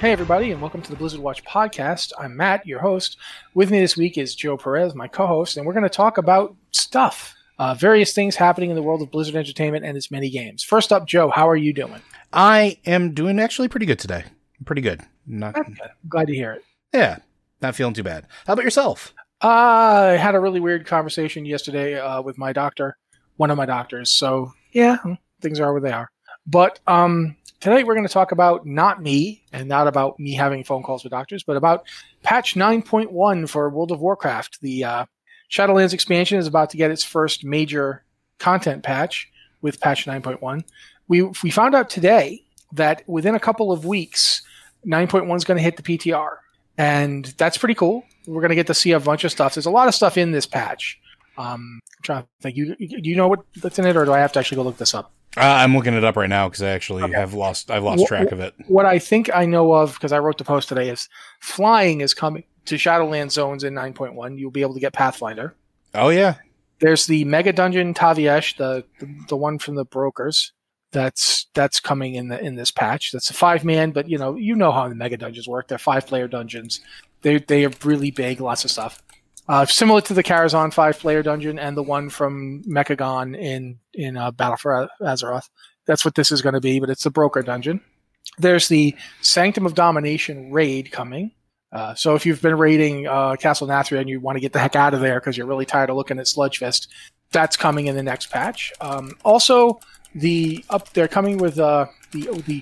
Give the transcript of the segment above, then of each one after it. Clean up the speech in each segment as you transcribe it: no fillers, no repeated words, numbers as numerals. Hey everybody, and welcome to the Blizzard Watch podcast. I'm Matt, your host. With me this week is Joe Perez, my co-host, and we're going to talk about stuff. Various things happening in the world of Blizzard Entertainment and its many games. First up, Joe, how are you doing? I am doing actually pretty good today. Pretty good. I'm glad to hear it. Yeah, not feeling too bad. How about yourself? I had a really weird conversation yesterday with my doctor, one of my doctors. So yeah, things are where they are. But tonight we're going to talk about not me, and not about me having phone calls with doctors, but about patch 9.1 for World of Warcraft. The Shadowlands expansion is about to get its first major content patch with patch 9.1. We found out today that within a couple of weeks, 9.1 is going to hit the PTR, and that's pretty cool. We're going to get to see a bunch of stuff. There's a lot of stuff in this patch. I'm trying to think. You know what's in it, or do I have to actually go look this up? I'm looking it up right now because I actually have lost track of it. What I think I know of, because I wrote the post today, is flying is coming to Shadowlands zones in 9.1. You'll be able to get Pathfinder. Oh, yeah. There's the Mega Dungeon Taviesh, the one from the brokers. That's coming in this patch. That's a 5-man, but you know how the Mega Dungeons work. They're 5-player dungeons. They are really big, lots of stuff. Similar to the Karazhan 5-player dungeon and the one from Mechagon in Battle for Azeroth. That's what this is going to be, but it's the Broker dungeon. There's the Sanctum of Domination raid coming. So if you've been raiding Castle Nathria and you want to get the heck out of there because you're really tired of looking at Sludgefest, that's coming in the next patch. Also, they're coming with the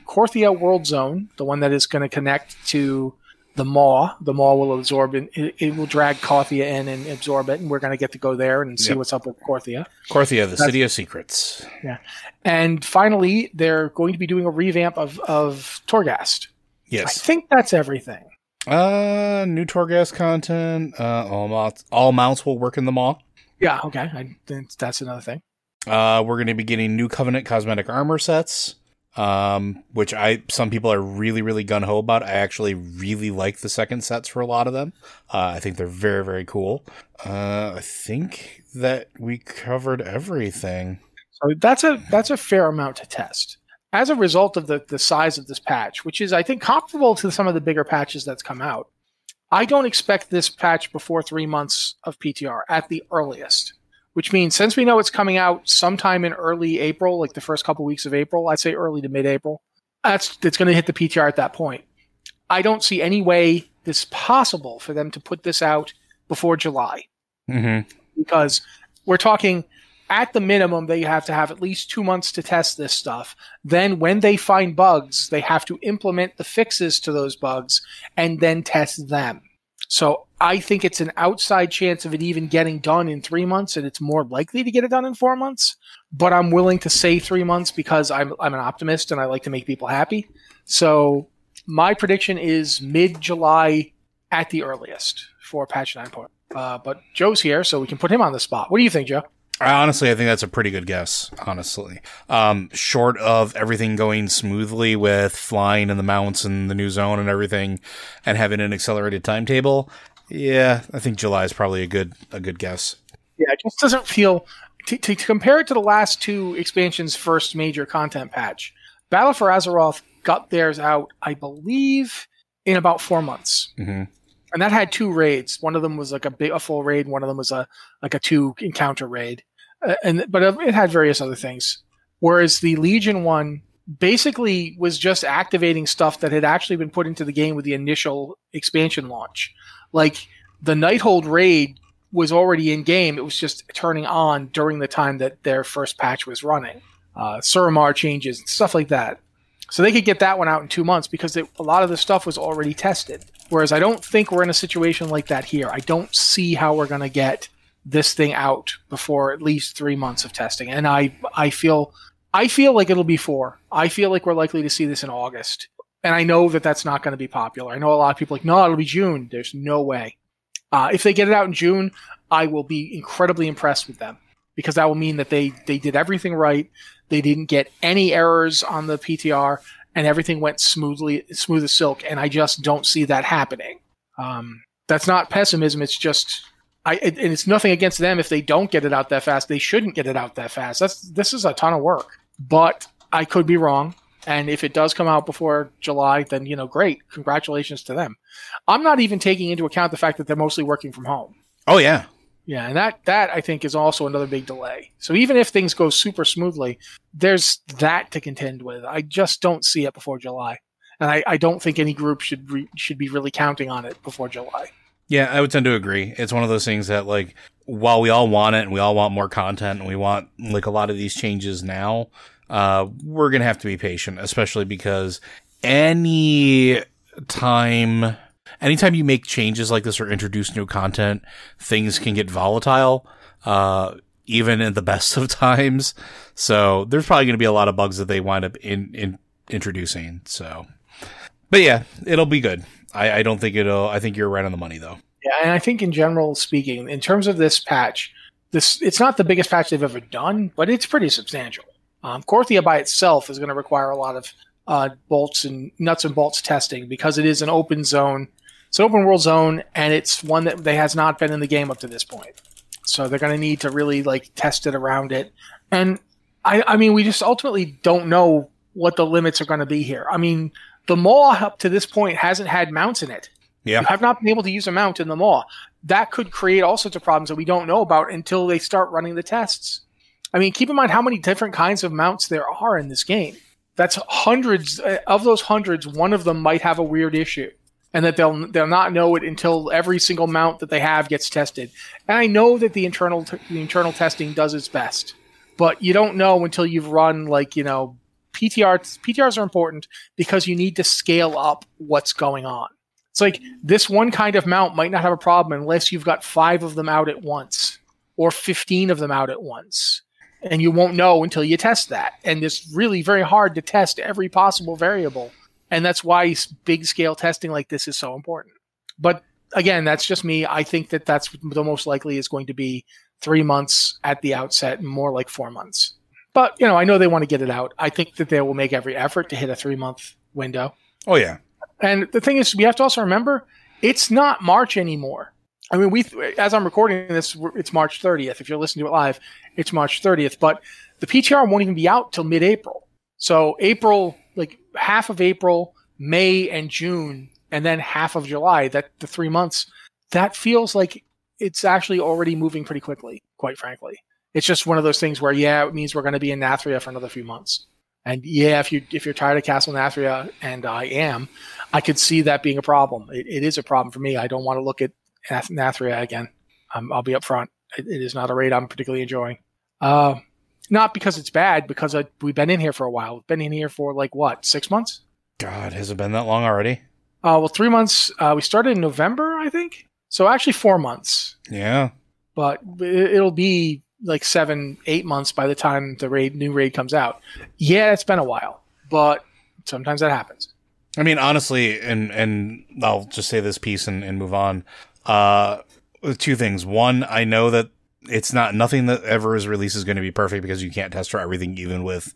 Korthia World Zone, the one that is going to connect to the Maw. The Maw will absorb and it will drag Korthia in and absorb it, and we're going to get to go there and see what's up with Korthia. Korthia, the City of Secrets. Yeah, and finally, they're going to be doing a revamp of Torghast. Yes, I think that's everything. New Torghast content. All mounts will work in the Maw. Yeah, okay, I think that's another thing. We're going to be getting new Covenant cosmetic armor sets. Which some people are really, really gung-ho about. I actually really like the second sets for a lot of them. I think they're very, very cool. I think that we covered everything. So that's a fair amount to test. As a result of the size of this patch, which is, I think, comparable to some of the bigger patches that's come out, I don't expect this patch before 3 months of PTR at the earliest. Which means, since we know it's coming out sometime in early April, like the first couple weeks of April, I'd say early to mid-April, it's going to hit the PTR at that point. I don't see any way this possible for them to put this out before July. Mm-hmm. Because we're talking, at the minimum, they have to have at least 2 months to test this stuff. Then when they find bugs, they have to implement the fixes to those bugs and then test them. So I think it's an outside chance of it even getting done in 3 months, and it's more likely to get it done in 4 months. But I'm willing to say 3 months because I'm an optimist and I like to make people happy. So my prediction is mid-July at the earliest for patch 9.0. But Joe's here, so we can put him on the spot. What do you think, Joe? Honestly, I think that's a pretty good guess, honestly. Short of everything going smoothly with flying in the mounts and the new zone and everything and having an accelerated timetable, yeah, I think July is probably a good guess. Yeah, it just doesn't feel... To compare it to the last two expansions' first major content patch, Battle for Azeroth got theirs out, I believe, in about 4 months. Mm-hmm. And that had two raids. One of them was like a full raid. One of them was a two encounter raid. But it had various other things. Whereas the Legion one basically was just activating stuff that had actually been put into the game with the initial expansion launch. Like the Nighthold raid was already in game. It was just turning on during the time that their first patch was running. Suramar changes and stuff like that. So they could get that one out in 2 months because a lot of the stuff was already tested. Whereas I don't think we're in a situation like that here. I don't see how we're going to get this thing out before at least 3 months of testing. And I feel like it'll be 4. I feel like we're likely to see this in August. And I know that that's not going to be popular. I know a lot of people are like, no, it'll be June. There's no way. If they get it out in June, I will be incredibly impressed with them. Because that will mean that they did everything right. They didn't get any errors on the PTR. And everything went smooth as silk, and I just don't see that happening. That's not pessimism. It's just, and it's nothing against them if they don't get it out that fast. They shouldn't get it out that fast. This is a ton of work, but I could be wrong. And if it does come out before July, then great, congratulations to them. I'm not even taking into account the fact that they're mostly working from home. Oh yeah, yeah, and that I think is also another big delay. So even if things go super smoothly, there's that to contend with. I just don't see it before July. And I don't think any group should be really counting on it before July. Yeah, I would tend to agree. It's one of those things that, like, while we all want it and we all want more content and we want, like, a lot of these changes now, we're going to have to be patient, especially because anytime you make changes like this or introduce new content, things can get volatile, even in the best of times. So there's probably going to be a lot of bugs that they wind up introducing. So, but yeah, it'll be good. I don't think it'll. I think you're right on the money, though. Yeah, and I think in general speaking, in terms of this patch, it's not the biggest patch they've ever done, but it's pretty substantial. Korthia by itself is going to require a lot of bolts and nuts and bolts testing because it is an open zone. It's an open world zone, and it's one that has not been in the game up to this point. So they're going to need to really test it around it. And I mean, we just ultimately don't know what the limits are going to be here. I mean, the Maw up to this point hasn't had mounts in it. Yeah. You have not been able to use a mount in the Maw. That could create all sorts of problems that we don't know about until they start running the tests. I mean, keep in mind how many different kinds of mounts there are in this game. That's hundreds. Of those hundreds, one of them might have a weird issue. And that they'll not know it until every single mount that they have gets tested. And I know that the internal testing does its best, but you don't know until you've run PTRs are important because you need to scale up what's going on. It's like this one kind of mount might not have a problem unless you've got 5 of them out at once or 15 of them out at once, and you won't know until you test that. And it's really very hard to test every possible variable. And that's why big-scale testing like this is so important. But, again, that's just me. I think that that's the most likely is going to be 3 months at the outset and more like 4 months. But, I know they want to get it out. I think that they will make every effort to hit a 3-month window. Oh, yeah. And the thing is, we have to also remember, it's not March anymore. I mean, as I'm recording this, it's March 30th. If you're listening to it live, it's March 30th. But the PTR won't even be out till mid-April. So April... half of April, May, and June, and then half of July, the 3 months, that feels like it's actually already moving pretty quickly, quite frankly. It's just one of those things where, yeah, it means we're going to be in Nathria for another few months. And yeah, if you're tired of Castle Nathria, and I am, I could see that being a problem. It is a problem for me. I don't want to look at Nathria again. I'll be up front. It is not a raid I'm particularly enjoying. Not because it's bad, because we've been in here for a while. We've been in here for, 6 months? God, has it been that long already? 3 months. We started in November, I think. So actually 4 months. Yeah. But it'll be, 7-8 months by the time the new raid comes out. Yeah, it's been a while. But sometimes that happens. I mean, honestly, and I'll just say this piece and move on. Two things. One, I know that it's not nothing that ever is released is going to be perfect because you can't test for everything, even with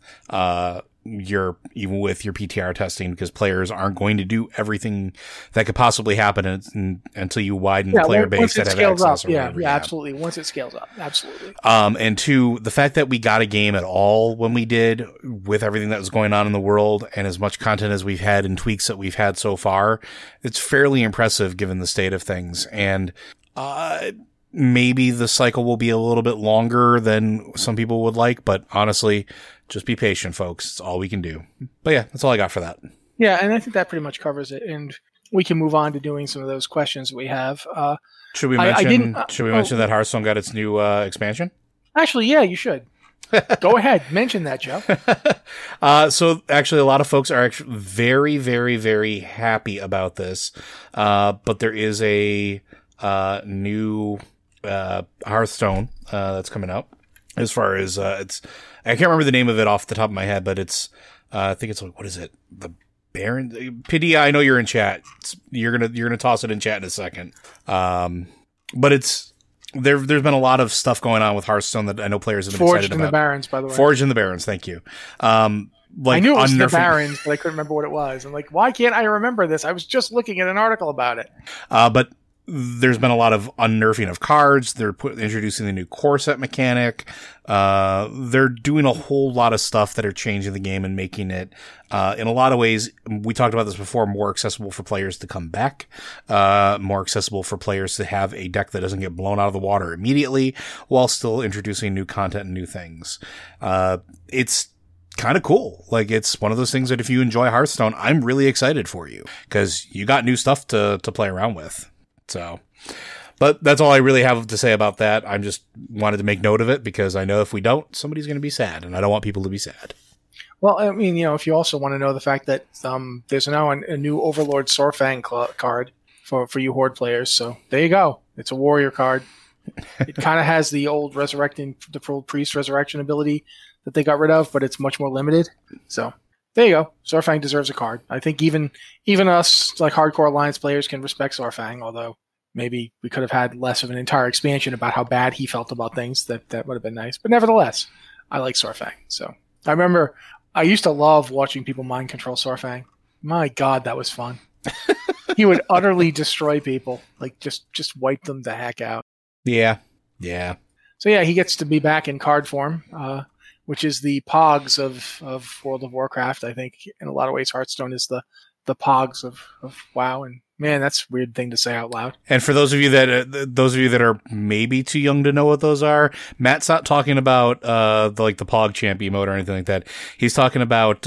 your PTR testing, because players aren't going to do everything that could possibly happen until you widen the player base that have access. Absolutely. Once it scales up, absolutely. And two, the fact that we got a game at all when we did, with everything that was going on in the world and as much content as we've had and tweaks that we've had so far, it's fairly impressive given the state of things. And maybe the cycle will be a little bit longer than some people would like, but honestly, just be patient, folks. It's all we can do. But yeah, that's all I got for that. Yeah, and I think that pretty much covers it, and we can move on to doing some of those questions we have. Should we mention that Hearthstone got its new expansion? Actually, yeah, you should. Go ahead, mention that, Joe. So actually, a lot of folks are actually very, very, very happy about this. But there is a new Hearthstone that's coming out. As far as I can't remember the name of it off the top of my head, but it's I think it's like, what is it? The Baron Pity. I know you're in chat. You're gonna toss it in chat in a second. But it's there's been a lot of stuff going on with Hearthstone that I know players have been excited about. Forged in the Barrens, by the way. Forged in the Barrens. Thank you. I knew it was the Barrens, but I couldn't remember what it was. I'm like, why can't I remember this? I was just looking at an article about it. But there's been a lot of unnerfing of cards. They're introducing the new core set mechanic. They're doing a whole lot of stuff that are changing the game and making it, in a lot of ways, we talked about this before, more accessible for players to come back, more accessible for players to have a deck that doesn't get blown out of the water immediately, while still introducing new content and new things. It's kind of cool. Like, it's one of those things that if you enjoy Hearthstone, I'm really excited for you, because you got new stuff to play around with. So, but that's all I really have to say about that. I just wanted to make note of it, because I know if we don't, somebody's going to be sad, and I don't want people to be sad. Well, I mean, if you also want to know the fact that there's now a new Overlord Saurfang card for you Horde players. So there you go. It's a warrior card. It kind of has the old priest resurrection ability that they got rid of, but it's much more limited. So there you go. Saurfang deserves a card. I think even us, like hardcore Alliance players, can respect Saurfang, although maybe we could have had less of an entire expansion about how bad he felt about things. That would have been nice. But nevertheless, I like Saurfang. So I remember I used to love watching people mind control Saurfang. My God, that was fun. He would utterly destroy people, like just wipe them the heck out. Yeah. Yeah. So yeah, he gets to be back in card form. Which is the Pogs of World of Warcraft, I think. In a lot of ways, Hearthstone is the Pogs of WoW. And man, that's a weird thing to say out loud. And for those of you that are maybe too young to know what those are, Matt's not talking about the Pog Champ emote or anything like that. He's talking about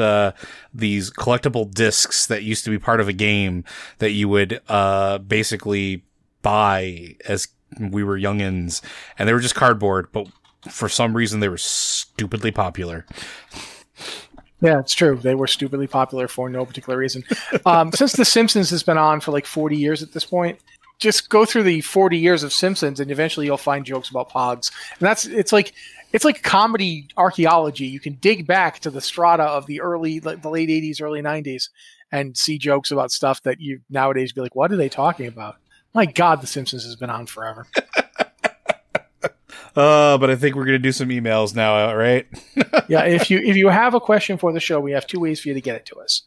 these collectible discs that used to be part of a game that you would basically buy as we were youngins, and they were just cardboard, but for some reason they were stupidly popular. Yeah, it's true. They were stupidly popular for no particular reason. Since The Simpsons has been on for like 40 years at this point, just go through the 40 years of Simpsons and eventually you'll find jokes about Pogs. And it's like comedy archaeology. You can dig back to the strata of the late 80s, early 90s and see jokes about stuff that you nowadays be like, what are they talking about? My God, The Simpsons has been on forever. But I think we're going to do some emails now, right? Yeah, if you have a question for the show, we have two ways for you to get it to us.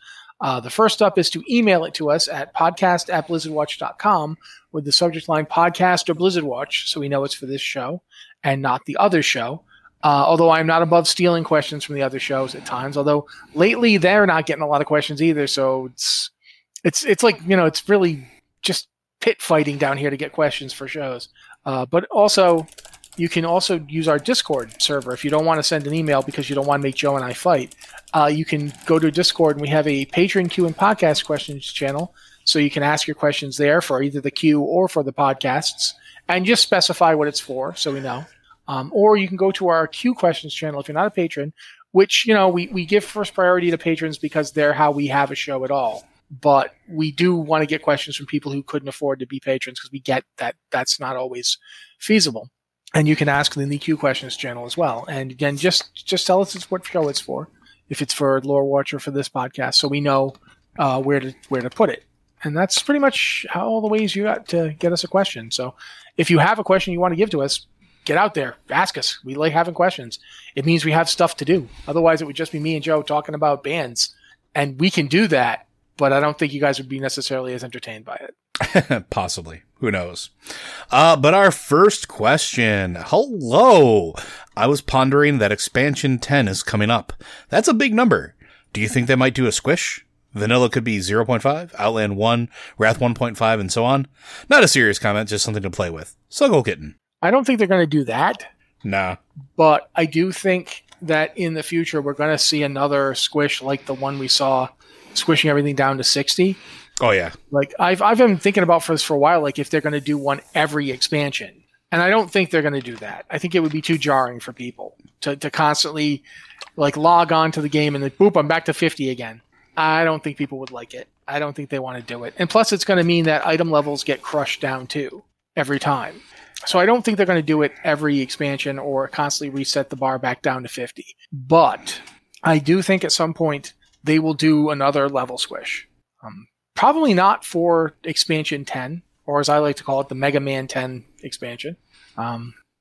The first up is to email it to us at podcast@blizzardwatch.com with the subject line podcast or Blizzard Watch, so we know it's for this show and not the other show. Although I'm not above stealing questions from the other shows at times, although lately they're not getting a lot of questions either, so it's like, it's really just pit fighting down here to get questions for shows. But also, you can also use our Discord server if you don't want to send an email because you don't want to make Joe and I fight. You can go to Discord, and we have a Patreon Q and Podcast Questions channel, so you can ask your questions there for either the Q or for the podcasts, and just specify what it's for so we know. Or you can go to our Q Questions channel if you're not a patron, which we give first priority to patrons because they're how we have a show at all. But we do want to get questions from people who couldn't afford to be patrons because we get that that's not always feasible. And you can ask in the Q Questions channel as well. And again, just tell us what show it's for, if it's for Lore Watch or for this podcast, so we know where to put it. And that's pretty much all the ways you got to get us a question. So if you have a question you want to give to us, get out there. Ask us. We like having questions. It means we have stuff to do. Otherwise, it would just be me and Joe talking about bands. And we can do that, but I don't think you guys would be necessarily as entertained by it. Possibly. Who knows? But our first question. Hello. I was pondering that expansion 10 is coming up. That's a big number. Do you think they might do a squish? Vanilla could be 0.5, Outland 1, Wrath 1.5, and so on. Not a serious comment, just something to play with. Suggle Kitten. I don't think they're going to do that. Nah. But I do think that in the future, we're going to see another squish like the one we saw, squishing everything down to 60. Oh, yeah. Like, I've been thinking about this for a while, like if they're going to do one every expansion. And I don't think they're going to do that. I think it would be too jarring for people to constantly like log on to the game and then boop, I'm back to 50 again. I don't think people would like it. I don't think they want to do it. And plus, it's going to mean that item levels get crushed down, too, every time. So I don't think they're going to do it every expansion or constantly reset the bar back down to 50. But I do think at some point they will do another level squish. Probably not for expansion 10, or as I like to call it, the Mega Man 10 expansion.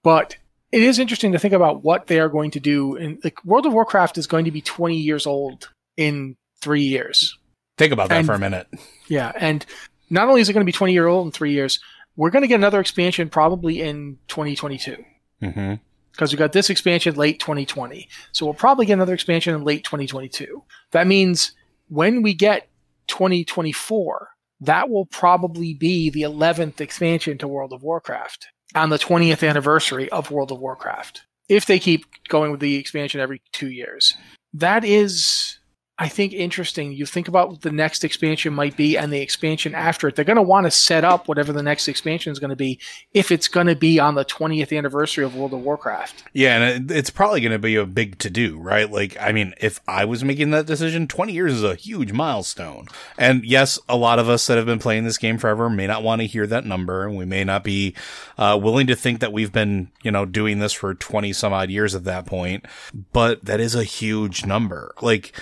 But it is interesting to think about what they are going to do. And like, World of Warcraft is going to be 20 years old in 3 years. Think about that for a minute. Yeah. And not only is it going to be 20 year old in 3 years, we're going to get another expansion probably in 2022. Mm-hmm. Because we got this expansion late 2020. So we'll probably get another expansion in late 2022. That means when we get 2024, that will probably be the 11th expansion to World of Warcraft on the 20th anniversary of World of Warcraft. If they keep going with the expansion every 2 years. That is, I think, interesting. You think about what the next expansion might be and the expansion after it. They're going to want to set up whatever the next expansion is going to be if it's going to be on the 20th anniversary of World of Warcraft. Yeah, and it's probably going to be a big to-do, right? Like, I mean, if I was making that decision, 20 years is a huge milestone. And yes, a lot of us that have been playing this game forever may not want to hear that number, and we may not be willing to think that we've been, you know, doing this for 20 some odd years at that point. But that is a huge number. Like,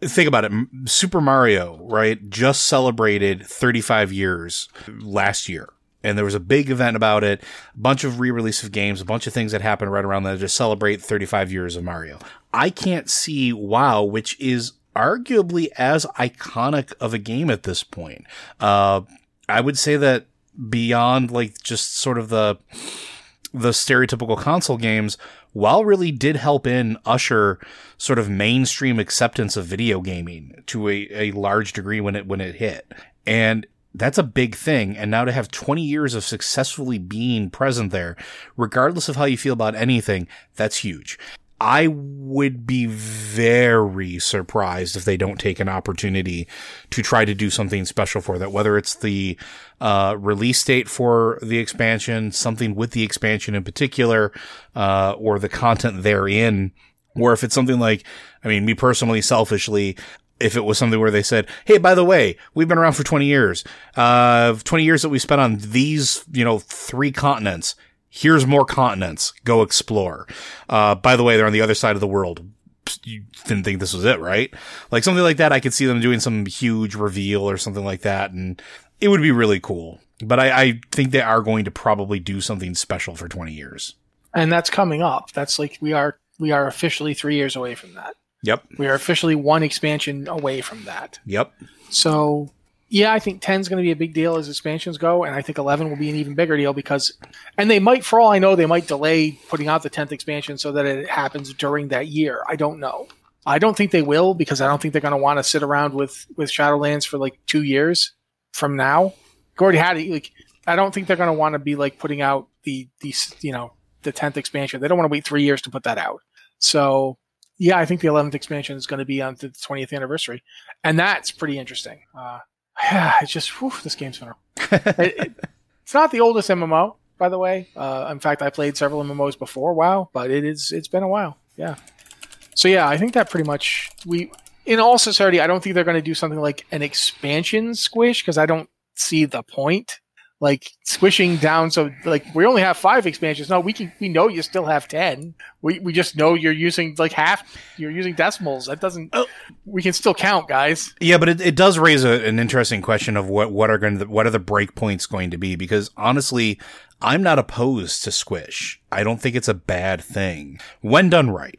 think about it. Super Mario, right, just celebrated 35 years last year. And there was a big event about it, a bunch of re-release of games, a bunch of things that happened right around that just celebrate 35 years of Mario. I can't see WoW, which is arguably as iconic of a game at this point. I would say that beyond like just sort of the stereotypical console games, WoW really did help in usher sort of mainstream acceptance of video gaming to a large degree when it hit. And that's a big thing. And now to have 20 years of successfully being present there, regardless of how you feel about anything, that's huge. I would be very surprised if they don't take an opportunity to try to do something special for that, whether it's the release date for the expansion, something with the expansion in particular, or the content therein, or if it's something like, I mean, me personally, selfishly, if it was something where they said, hey, by the way, we've been around for 20 years, 20 years that we spent on these, you know, 3 continents. Here's more continents. Go explore. By the way, they're on the other side of the world. You didn't think this was it, right? Like something like that. I could see them doing some huge reveal or something like that. And it would be really cool. But I think they are going to probably do something special for 20 years. And that's coming up. That's like, we are officially 3 years away from that. Yep. We are officially one expansion away from that. Yep. So yeah, I think 10 is going to be a big deal as expansions go, and I think 11 will be an even bigger deal because, and they might, for all I know, they might delay putting out the 10th expansion so that it happens during that year. I don't know. I don't think they will because I don't think they're going to want to sit around with Shadowlands for like 2 years from now. Gordy had it. Like, I don't think they're going to want to be like putting out the 10th expansion. They don't want to wait 3 years to put that out. So yeah, I think the 11th expansion is going to be on the 20th anniversary, and that's pretty interesting. Yeah, it's just, whew, this game's fun. It's not the oldest MMO, by the way. In fact, I played several MMOs before WoW, but it's been a while. Yeah. So yeah, I think that pretty much in all sincerity, I don't think they're going to do something like an expansion squish because I don't see the point. like squishing down. So like we only have 5 expansions. No, we know you still have 10. We just know you're using like half. You're using decimals. That doesn't. We can still count, guys. Yeah, but it does raise an interesting question of what are the breakpoints going to be? Because honestly, I'm not opposed to squish. I don't think it's a bad thing when done right.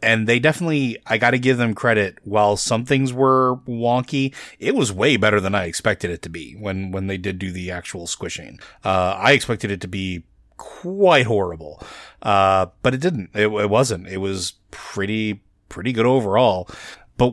And they definitely, I got to give them credit. While some things were wonky, it was way better than I expected it to be when they did do the actual squishing. I expected it to be quite horrible. But it didn't. It wasn't. It was pretty good overall. But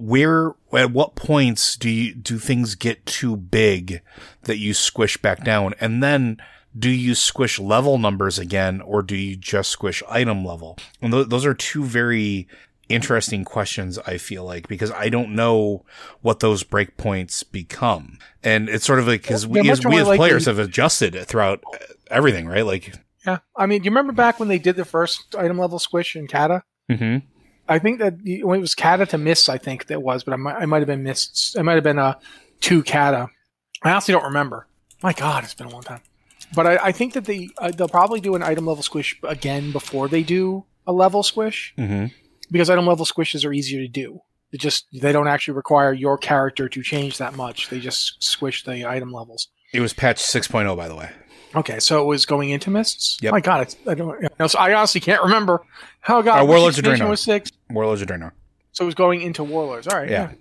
at what points do things get too big that you squish back down? And then, do you squish level numbers again, or do you just squish item level? And those are 2 very interesting questions, I feel like, because I don't know what those breakpoints become. And it's sort of like, because we as players have adjusted throughout everything, right? Like, yeah. I mean, you remember back when they did the first item level squish in Kata? Mm-hmm. I think that when it was Kata to Mists, I think that was, but I might have been Mists. I might have been to Kata. I honestly don't remember. My God, it's been a long time. But I think that they'll probably do an item level squish again before they do a level squish, mm-hmm. because item level squishes are easier to do. They don't actually require your character to change that much. They just squish the item levels. It was patch 6.0, by the way. Okay, so it was going into Mists? Yep. My God, I honestly can't remember. Oh God, Warlords of Draenor was 6. Warlords of Draenor. So it was going into Warlords. All right. Yeah.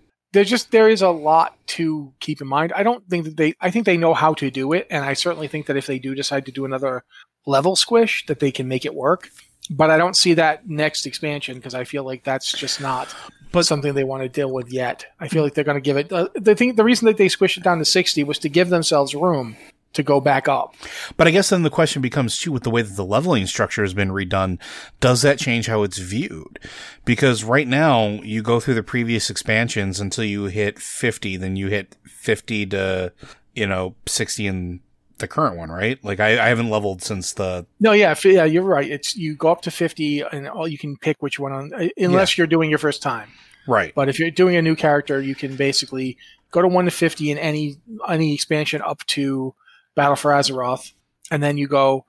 There is a lot to keep in mind. I think they know how to do it, and I certainly think that if they do decide to do another level squish, that they can make it work. But I don't see that next expansion because I feel like that's just not something they want to deal with yet. I feel like they're going to give it. The reason that they squished it down to 60 was to give themselves room to go back up. But I guess then the question becomes too, with the way that the leveling structure has been redone, does that change how it's viewed? Because right now you go through the previous expansions until you hit 50, then you hit 50 to, 60 in the current one, right? Like I haven't leveled since the... No, yeah, you're right. It's, you go up to 50 and all you can pick which one on, unless you're doing your first time. Right. But if you're doing a new character, you can basically go to 1 to 50 in any expansion up to Battle for Azeroth, and then you go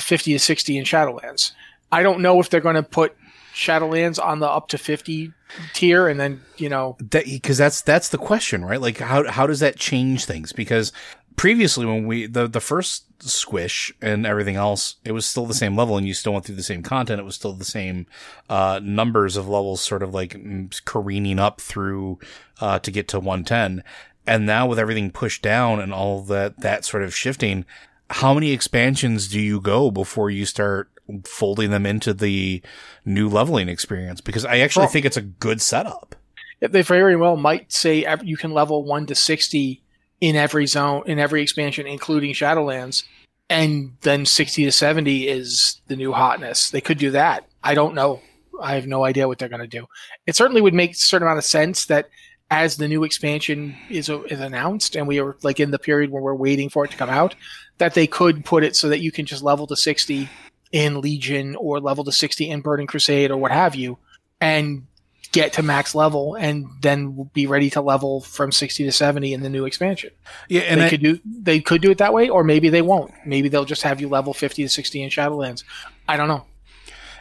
50 to 60 in Shadowlands. I don't know if they're going to put Shadowlands on the up to 50 tier, and then because that's the question, right? Like how does that change things? Because previously, when the first squish and everything else, it was still the same level, and you still went through the same content. It was still the same numbers of levels, sort of like careening up through to get to 110. And now with everything pushed down and all that sort of shifting, how many expansions do you go before you start folding them into the new leveling experience? Because I actually think it's a good setup. They very well might say you can level 1 to 60 in every zone, in every expansion, including Shadowlands, and then 60 to 70 is the new hotness. They could do that. I don't know. I have no idea what they're going to do. It certainly would make a certain amount of sense that as the new expansion is announced, and we are like in the period where we're waiting for it to come out, that they could put it so that you can just level to 60 in Legion or level to 60 in Burning Crusade or what have you, and get to max level, and then be ready to level from 60 to 70 in the new expansion. Yeah, and they could do it that way, or maybe they won't. Maybe they'll just have you level 50 to 60 in Shadowlands. I don't know.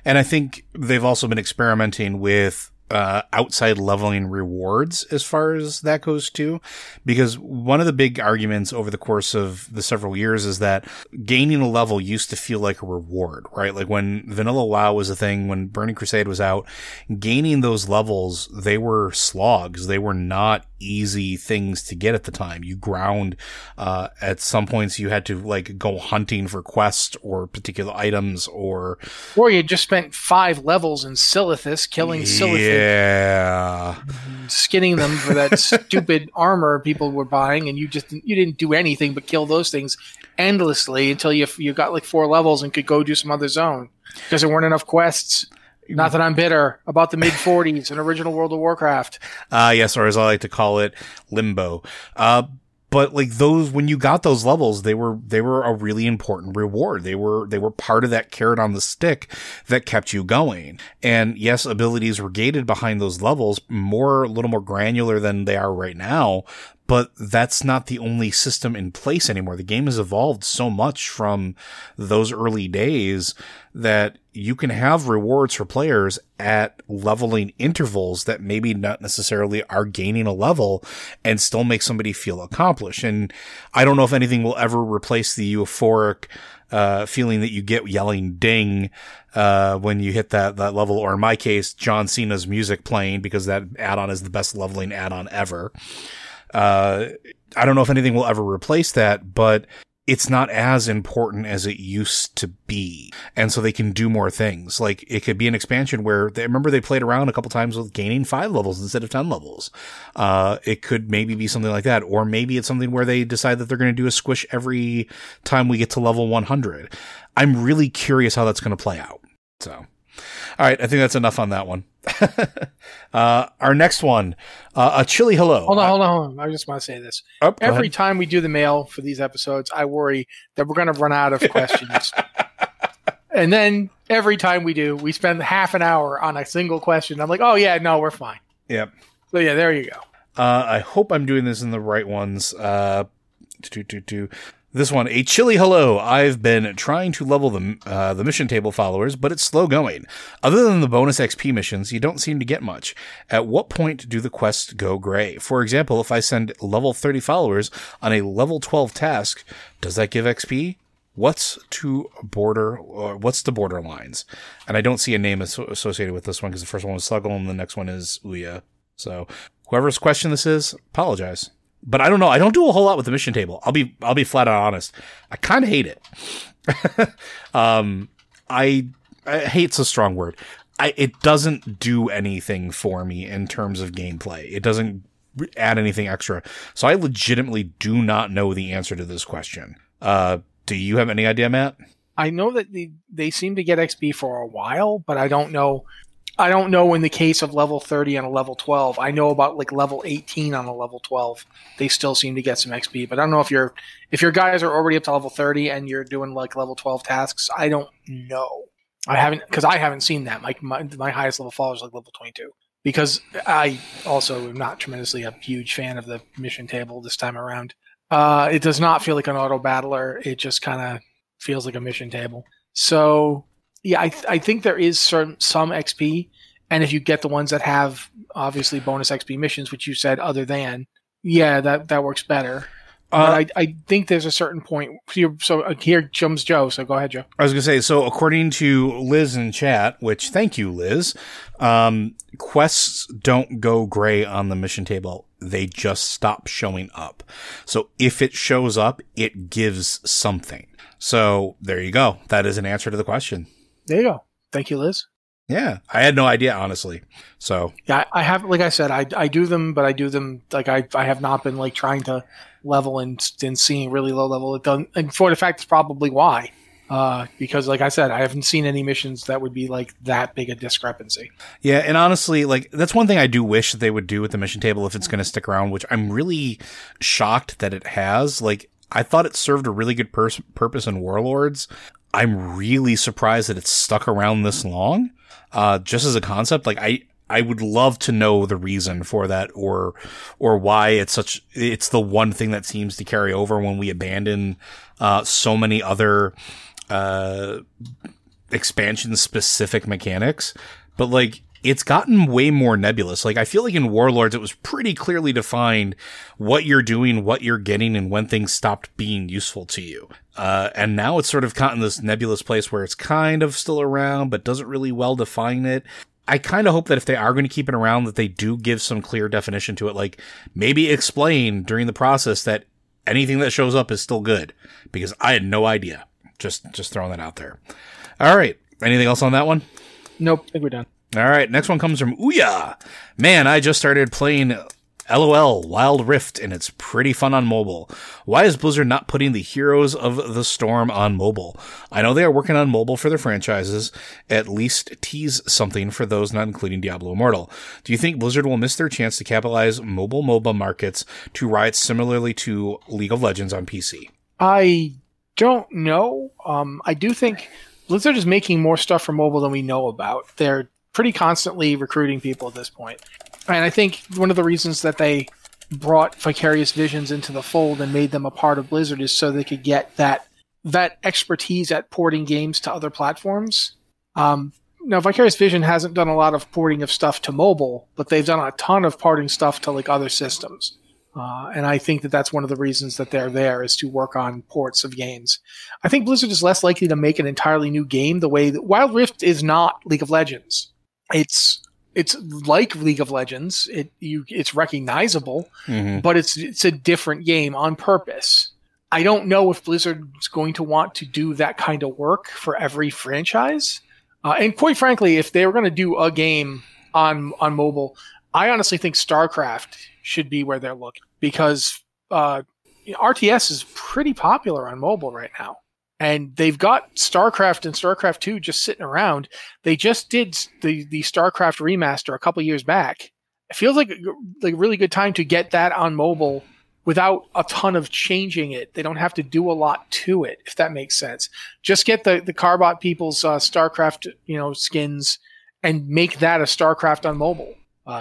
And I think they've also been experimenting with outside leveling rewards as far as that goes too, because one of the big arguments over the course of the several years is that gaining a level used to feel like a reward, right? Like when Vanilla WoW was a thing, when Burning Crusade was out, gaining those levels, they were slogs. They were not easy things to get at the time. You ground, at some points you had to like go hunting for quests or particular items or you just spent 5 levels in Silithus killing Silithus. Yeah, skinning them for that stupid armor people were buying, and you didn't do anything but kill those things endlessly until you got like 4 levels and could go do some other zone because there weren't enough quests. Not that I'm bitter about the mid 40s and original World of Warcraft. Yes, or as I like to call it, limbo. But like those, when you got those levels, they were a really important reward. They were part of that carrot on the stick that kept you going. And yes, abilities were gated behind those levels, a little more granular than they are right now. But that's not the only system in place anymore. The game has evolved so much from those early days that you can have rewards for players at leveling intervals that maybe not necessarily are gaining a level and still make somebody feel accomplished. And I don't know if anything will ever replace the euphoric feeling that you get yelling ding when you hit that level, or in my case, John Cena's music playing, because that add-on is the best leveling add-on ever. I don't know if anything will ever replace that, but it's not as important as it used to be. And so they can do more things. Like, it could be an expansion where they played around a couple times with gaining 5 levels instead of 10 levels. It could maybe be something like that. Or maybe it's something where they decide that they're going to do a squish every time we get to level 100. I'm really curious how that's going to play out. So. All right, I think that's enough on that one. Our next one, a chilly hello. Hold on. I just want to say this. Oh, every time we do the mail for these episodes, I worry that we're going to run out of questions. And then every time we do, we spend half an hour on a single question. I'm like, oh, yeah, no, we're fine. Yep. So, yeah, there you go. I hope I'm doing this in the right ones. This one, a chilly hello. I've been trying to level the mission table followers, but it's slow going. Other than the bonus XP missions, you don't seem to get much. At what point do the quests go gray? For example, if I send level 30 followers on a level 12 task, does that give XP? What's the borderlines? And I don't see a name associated with this one, because the first one was Sluggle and the next one is Ouya. So whoever's question this is, apologize. But I don't know. I don't do a whole lot with the mission table. I'll be flat out honest. I kind of hate it. I hate's a strong word. It doesn't do anything for me in terms of gameplay. It doesn't add anything extra. So I legitimately do not know the answer to this question. Do you have any idea, Matt? I know that they seem to get XP for a while, but I don't know. I don't know in the case of level 30 on a level 12. I know about like level 18 on a level 12. They still seem to get some XP, but I don't know if your guys are already up to level 30 and you're doing like level 12 tasks. I don't know. I haven't seen that. My highest level follower is like level 22, because I also am not tremendously a huge fan of the mission table this time around. It does not feel like an auto battler. It just kind of feels like a mission table. So. Yeah, I think there is some XP, and if you get the ones that have obviously bonus XP missions, which you said other than, yeah, that works better. But I think there's a certain point. So here comes Joe, so go ahead, Joe. I was going to say, so according to Liz in chat, which thank you, Liz, quests don't go gray on the mission table. They just stop showing up. So if it shows up, it gives something. So there you go. That is an answer to the question. There you go. Thank you, Liz. Yeah. I had no idea, honestly. So yeah, I have, like I said, I do them, but I do them. Like I have not been like trying to level and seeing really low level. It doesn't, and for the fact, it's probably why, because like I said, I haven't seen any missions that would be like that big a discrepancy. Yeah. And honestly, like that's one thing I do wish that they would do with the mission table if it's going to stick around, which I'm really shocked that it has. Like, I thought it served a really good purpose in Warlords. I'm really surprised that it's stuck around this long, just as a concept. Like I would love to know the reason for that, or why it's the one thing that seems to carry over when we abandon so many other expansion specific mechanics. But like, it's gotten way more nebulous. Like, I feel like in Warlords, it was pretty clearly defined what you're doing, what you're getting, and when things stopped being useful to you. And now it's sort of caught in this nebulous place where it's kind of still around, but doesn't really well define it. I kind of hope that if they are going to keep it around, that they do give some clear definition to it. Like, maybe explain during the process that anything that shows up is still good, because I had no idea. Just throwing that out there. All right. Anything else on that one? Nope. I think we're done. All right, next one comes from Ouya. Man, I just started playing LOL Wild Rift, and it's pretty fun on mobile. Why is Blizzard not putting the Heroes of the Storm on mobile? I know they are working on mobile for their franchises. At least tease something for those not including Diablo Immortal. Do you think Blizzard will miss their chance to capitalize mobile MOBA markets to rise similarly to League of Legends on PC? I don't know. I do think Blizzard is making more stuff for mobile than we know about. They're pretty constantly recruiting people at this point. And I think one of the reasons that they brought Vicarious Visions into the fold and made them a part of Blizzard is so they could get that expertise at porting games to other platforms. Now, Vicarious Vision hasn't done a lot of porting of stuff to mobile, but they've done a ton of porting stuff to like other systems. And I think that that's one of the reasons that they're there is to work on ports of games. I think Blizzard is less likely to make an entirely new game the way that Wild Rift is not League of Legends. It's like League of Legends. It's recognizable, but it's a different game on purpose. I don't know if Blizzard's going to want to do that kind of work for every franchise. And quite frankly, if they were going to do a game on mobile, I honestly think StarCraft should be where they're looking because RTS is pretty popular on mobile right now. And they've got StarCraft and StarCraft 2 just sitting around. They just did the StarCraft remaster a couple years back. It feels like a really good time to get that on mobile without a ton of changing it. They don't have to do a lot to it, if that makes sense. Just get the Carbot people's StarCraft skins and make that a StarCraft on mobile.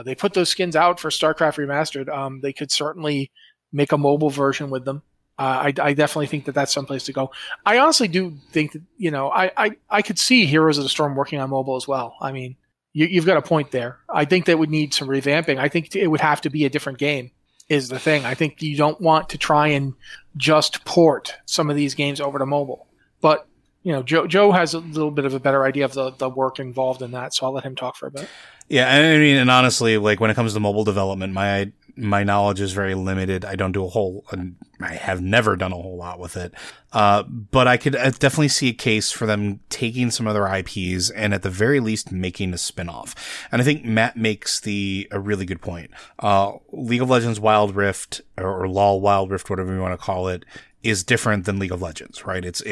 They put those skins out for StarCraft Remastered. They could certainly make a mobile version with them. I definitely think that that's someplace to go. I honestly do think that, I could see Heroes of the Storm working on mobile as well. I mean, you've got a point there. I think that would need some revamping. I think it would have to be a different game is the thing. I think you don't want to try and just port some of these games over to mobile. But, Joe has a little bit of a better idea of the work involved in that, so I'll let him talk for a bit. Yeah, I mean, and honestly, like when it comes to mobile development, my knowledge is very limited. I don't do I have never done a whole lot with it. But I could definitely see a case for them taking some other IPs and at the very least making a spinoff. And I think Matt makes a really good point. League of Legends Wild Rift or LoL Wild Rift, whatever you want to call it, is different than League of Legends, right? It's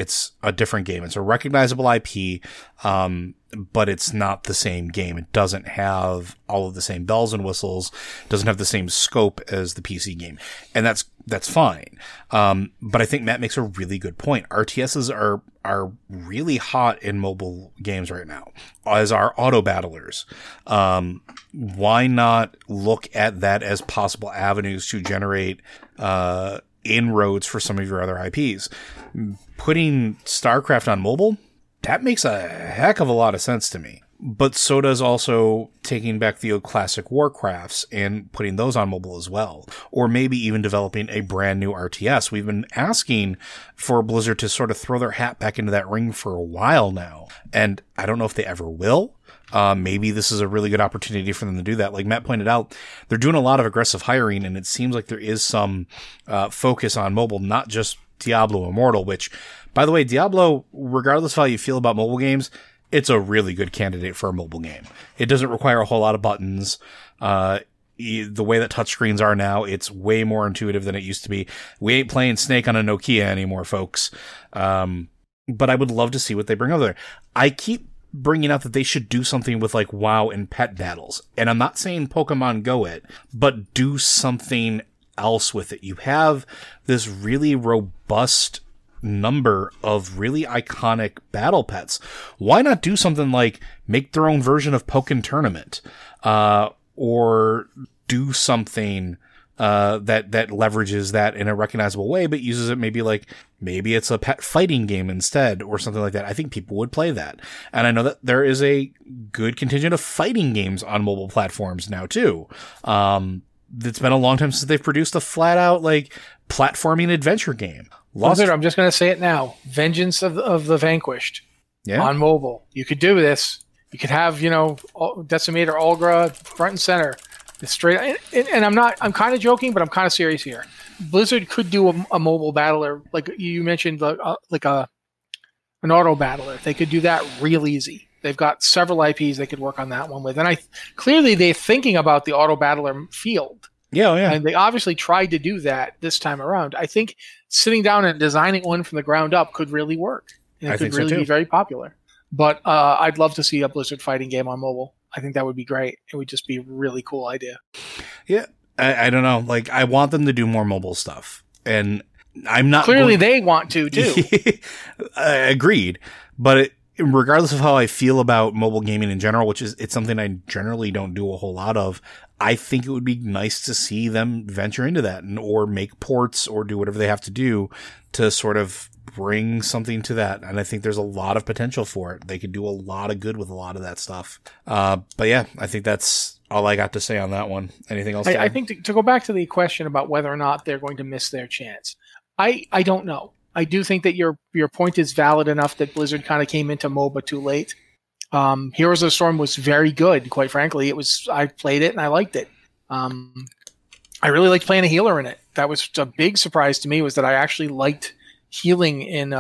a different game. It's a recognizable IP, but it's not the same game. It doesn't have all of the same bells and whistles, doesn't have the same scope as the PC game. And that's fine. But I think Matt makes a really good point. RTSs are really hot in mobile games right now, as are auto battlers. Why not look at that as possible avenues to generate, inroads for some of your other IPs? Putting StarCraft on mobile, that makes a heck of a lot of sense to me. But so does also taking back the old classic Warcrafts and putting those on mobile as well. Or maybe even developing a brand new RTS. We've been asking for Blizzard to sort of throw their hat back into that ring for a while now. And I don't know if they ever will. Maybe this is a really good opportunity for them to do that. Like Matt pointed out, they're doing a lot of aggressive hiring, and it seems like there is some focus on mobile, not just Diablo Immortal, which, by the way, Diablo, regardless of how you feel about mobile games, it's a really good candidate for a mobile game. It doesn't require a whole lot of buttons. The way that touchscreens are now, it's way more intuitive than it used to be. We ain't playing Snake on a Nokia anymore, folks. But I would love to see what they bring over there. I keep bringing out that they should do something with like WoW and pet battles. And I'm not saying Pokemon Go it, but do something else with it. You have this really robust number of really iconic battle pets. Why not do something like make their own version of Pokken Tournament, or do something that leverages that in a recognizable way, but uses it maybe it's a pet fighting game instead or something like that. I think people would play that. And I know that there is a good contingent of fighting games on mobile platforms now too. It's been a long time since they've produced a flat out like platforming adventure game. Blizzard, I'm just going to say it now. Vengeance of the Vanquished on mobile. You could do this. You could have, Decimator Algra front and center. It's straight, and I'm kind of joking, but I'm kind of serious here. Blizzard could do a mobile battler, like you mentioned, like an auto battler. They could do that real easy. They've got several IPs they could work on that one with, and clearly they're thinking about the auto battler field. Yeah, and they obviously tried to do that this time around. I think sitting down and designing one from the ground up could really work. And it could really be very popular. But I'd love to see a Blizzard fighting game on mobile. I think that would be great. It would just be a really cool idea. Yeah. I don't know. Like, I want them to do more mobile stuff. And I'm not... Clearly they want to, too. Agreed. But regardless of how I feel about mobile gaming in general, which is it's something I generally don't do a whole lot of, I think it would be nice to see them venture into that and, or make ports or do whatever they have to do to sort of bring something to that. And I think there's a lot of potential for it. They could do a lot of good with a lot of that stuff. But yeah, I think that's all I got to say on that one. Anything else? I think to go back to the question about whether or not they're going to miss their chance. I don't know. I do think that your point is valid enough that Blizzard kind of came into MOBA too late. Heroes of the Storm was very good, quite frankly. I played it and I liked it. I really liked playing a healer in it. That was a big surprise to me, was that I actually liked healing in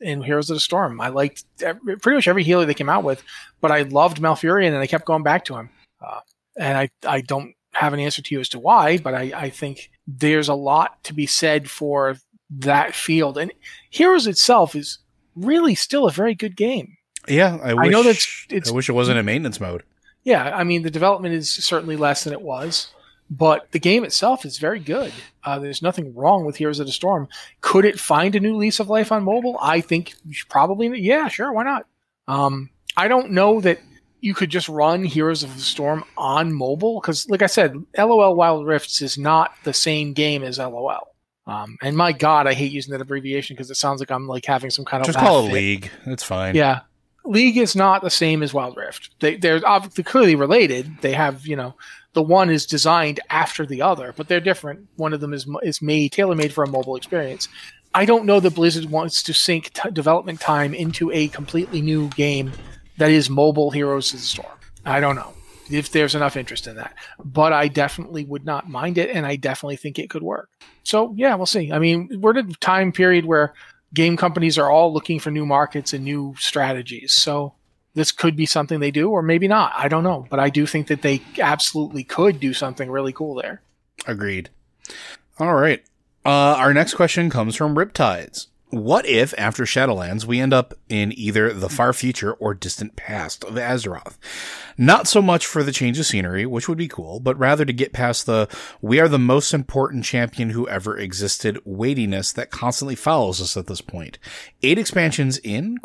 Heroes of the Storm. I liked pretty much every healer they came out with, but I loved Malfurion and I kept going back to him. And I don't have an answer to you as to why, but I think there's a lot to be said for that field. And Heroes itself is really still a very good game. Yeah, I wish it wasn't in maintenance mode. Yeah, I mean, the development is certainly less than it was, but the game itself is very good. There's nothing wrong with Heroes of the Storm. Could it find a new lease of life on mobile? I think probably, yeah, sure, why not? I don't know that you could just run Heroes of the Storm on mobile, because, like I said, LOL Wild Rifts is not the same game as LOL. And my God, I hate using that abbreviation because it sounds like I'm like having some kind of... Just call it League. It's fine. Yeah. League is not the same as Wild Rift. They're obviously clearly related. They have, you know, the one is designed after the other, but they're different. One of them is made tailor-made for a mobile experience. I don't know that Blizzard wants to sink development time into a completely new game that is mobile Heroes of the Storm. I don't know if there's enough interest in that, but I definitely would not mind it, and I definitely think it could work. So yeah, we'll see. I mean, we're in a time period where game companies are all looking for new markets and new strategies. So this could be something they do, or maybe not. I don't know. But I do think that they absolutely could do something really cool there. Agreed. All right. Our next question comes from Riptides. What if, after Shadowlands, we end up in either the far future or distant past of Azeroth? Not so much for the change of scenery, which would be cool, but rather to get past the "we are the most important champion who ever existed" weightiness that constantly follows us at this point. 8 expansions in,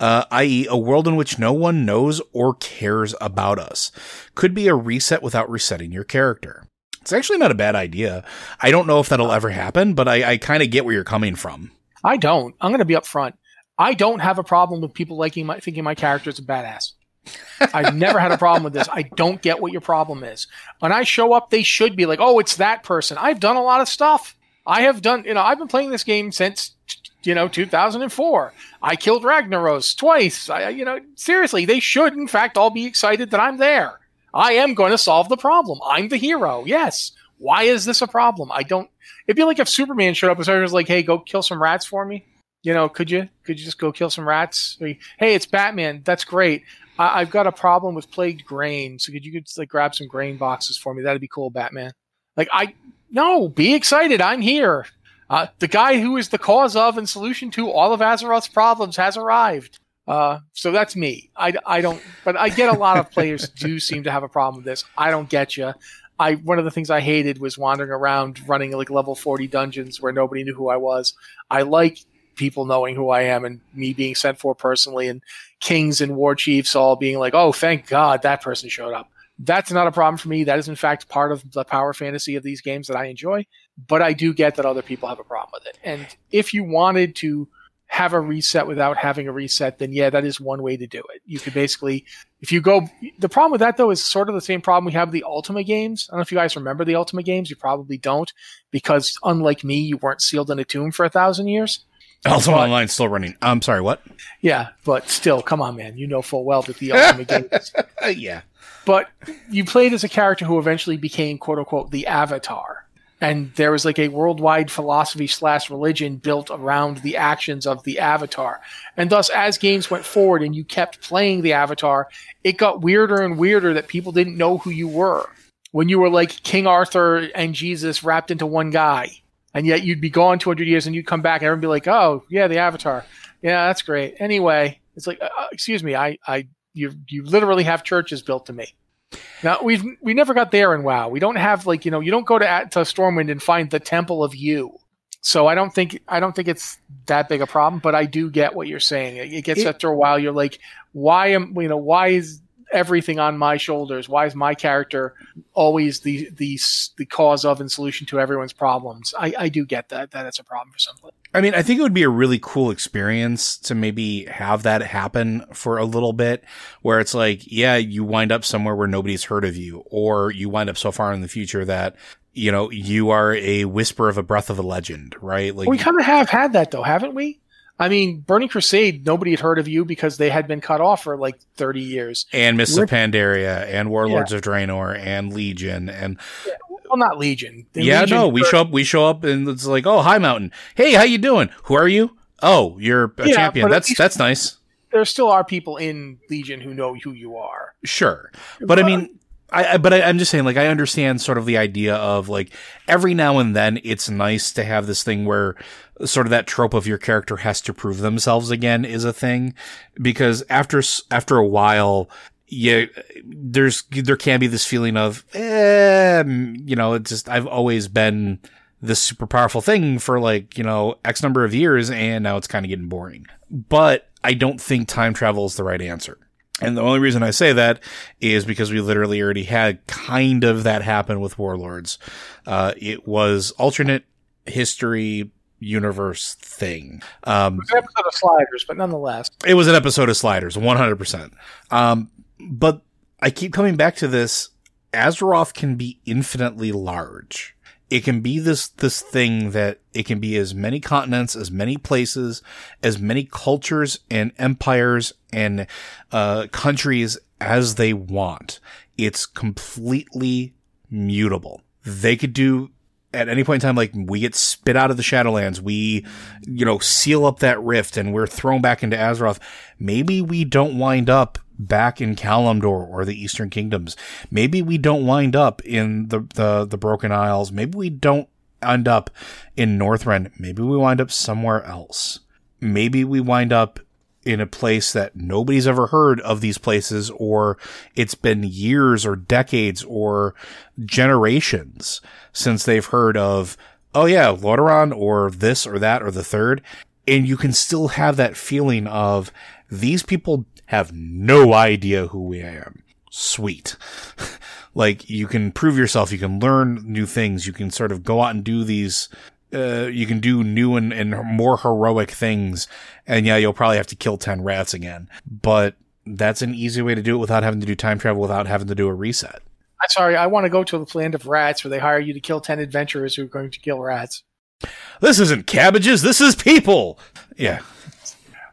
i.e. a world in which no one knows or cares about us. Could be a reset without resetting your character. It's actually not a bad idea. I don't know if that'll ever happen, but I kind of get where you're coming from. I don't. I'm going to be up front. I don't have a problem with people thinking my character is a badass. I've never had a problem with this. I don't get what your problem is. When I show up, they should be like, oh, it's that person. I've done a lot of stuff. I've been playing this game since, 2004. I killed Ragnaros twice. Seriously, they should, in fact, all be excited that I'm there. I am going to solve the problem. I'm the hero. Yes. Why is this a problem? It'd be like if Superman showed up and started like, hey, go kill some rats for me. Could you just go kill some rats? Or, hey, it's Batman. That's great. I've got a problem with plagued grain. So could you just like grab some grain boxes for me? That'd be cool, Batman. Be excited. I'm here. The guy who is the cause of and solution to all of Azeroth's problems has arrived. So that's me. I don't, but I get a lot of players do seem to have a problem with this. I don't get you. One of the things I hated was wandering around running like level 40 dungeons where nobody knew who I was. I like people knowing who I am and me being sent for personally, and kings and war chiefs all being like, oh, thank God that person showed up. That's not a problem for me. That is in fact part of the power fantasy of these games that I enjoy, but I do get that other people have a problem with it. And if you wanted to have a reset without having a reset, then yeah, that is one way to do it. You could basically, if you go, the problem with that though is sort of the same problem we have with the Ultima games. I don't know if you guys remember the Ultima games. You probably don't, because unlike me, you weren't sealed in a tomb for 1,000 years. Ultima Online's still running. I'm sorry, what? Yeah, but still, come on, man. You know full well that the Ultima games. Yeah. But you played as a character who eventually became, quote unquote, the Avatar. And there was like a worldwide philosophy / religion built around the actions of the Avatar. And thus, as games went forward and you kept playing the Avatar, it got weirder and weirder that people didn't know who you were. When you were like King Arthur and Jesus wrapped into one guy, and yet you'd be gone 200 years and you'd come back and everyone would be like, oh, yeah, the Avatar. Yeah, that's great. Anyway, it's like, excuse me, you literally have churches built to me. Now, we never got there in WoW. We don't have, you don't go to Stormwind and find the temple of you. So I don't think it's that big a problem, but I do get what you're saying. It gets after a while. You're like, why is everything on my shoulders? Why is my character always the cause of and solution to everyone's problems? I do get that it's a problem for some people. I mean, I think it would be a really cool experience to maybe have that happen for a little bit, where it's like, yeah, you wind up somewhere where nobody's heard of you, or you wind up so far in the future that, you know, you are a whisper of a breath of a legend, right? Like, we kind of have had that, though, haven't we? I mean, Burning Crusade, nobody had heard of you because they had been cut off for like 30 years. And Mists of Pandaria, and Warlords of Draenor, and Legion, and... Yeah. Well, not Legion. We show up, and it's like, oh, hi, Mountain. Hey, how you doing? Who are you? Oh, you're a champion. That's nice. There still are people in Legion who know who you are. Sure. But I mean... I'm just saying, like, I understand sort of the idea of, like, every now and then it's nice to have this thing where sort of that trope of your character has to prove themselves again is a thing, because after a while, there can be this feeling of, you know, it's just, I've always been this super powerful thing for, like, you know, X number of years, and now it's kind of getting boring. But I don't think time travel is the right answer. And the only reason I say that is because we literally already had kind of that happen with Warlords. It was alternate history universe thing. It was an episode of Sliders, but nonetheless. It was an episode of Sliders, 100%. But I keep coming back to this. Azeroth can be infinitely large. It can be this thing that it can be as many continents, as many places, as many cultures and empires and countries as they want. It's completely mutable. They could do at any point in time, like, we get spit out of the Shadowlands. We, you know, seal up that rift and we're thrown back into Azeroth. Maybe we don't wind up back in Kalimdor or the Eastern Kingdoms. Maybe we don't wind up in the Broken Isles. Maybe we don't end up in Northrend. Maybe we wind up somewhere else. Maybe we wind up in a place that nobody's ever heard of these places, or it's been years or decades or generations since they've heard of, oh yeah, Lordaeron or this or that or the third. And you can still have that feeling of, these people have no idea who I am. Sweet. Like, you can prove yourself. You can learn new things. You can sort of go out and do these... you can do new and more heroic things. And yeah, you'll probably have to kill 10 rats again. But that's an easy way to do it without having to do time travel, without having to do a reset. I'm sorry, I want to go to the land of rats where they hire you to kill 10 adventurers who are going to kill rats. This isn't cabbages. This is people. Yeah.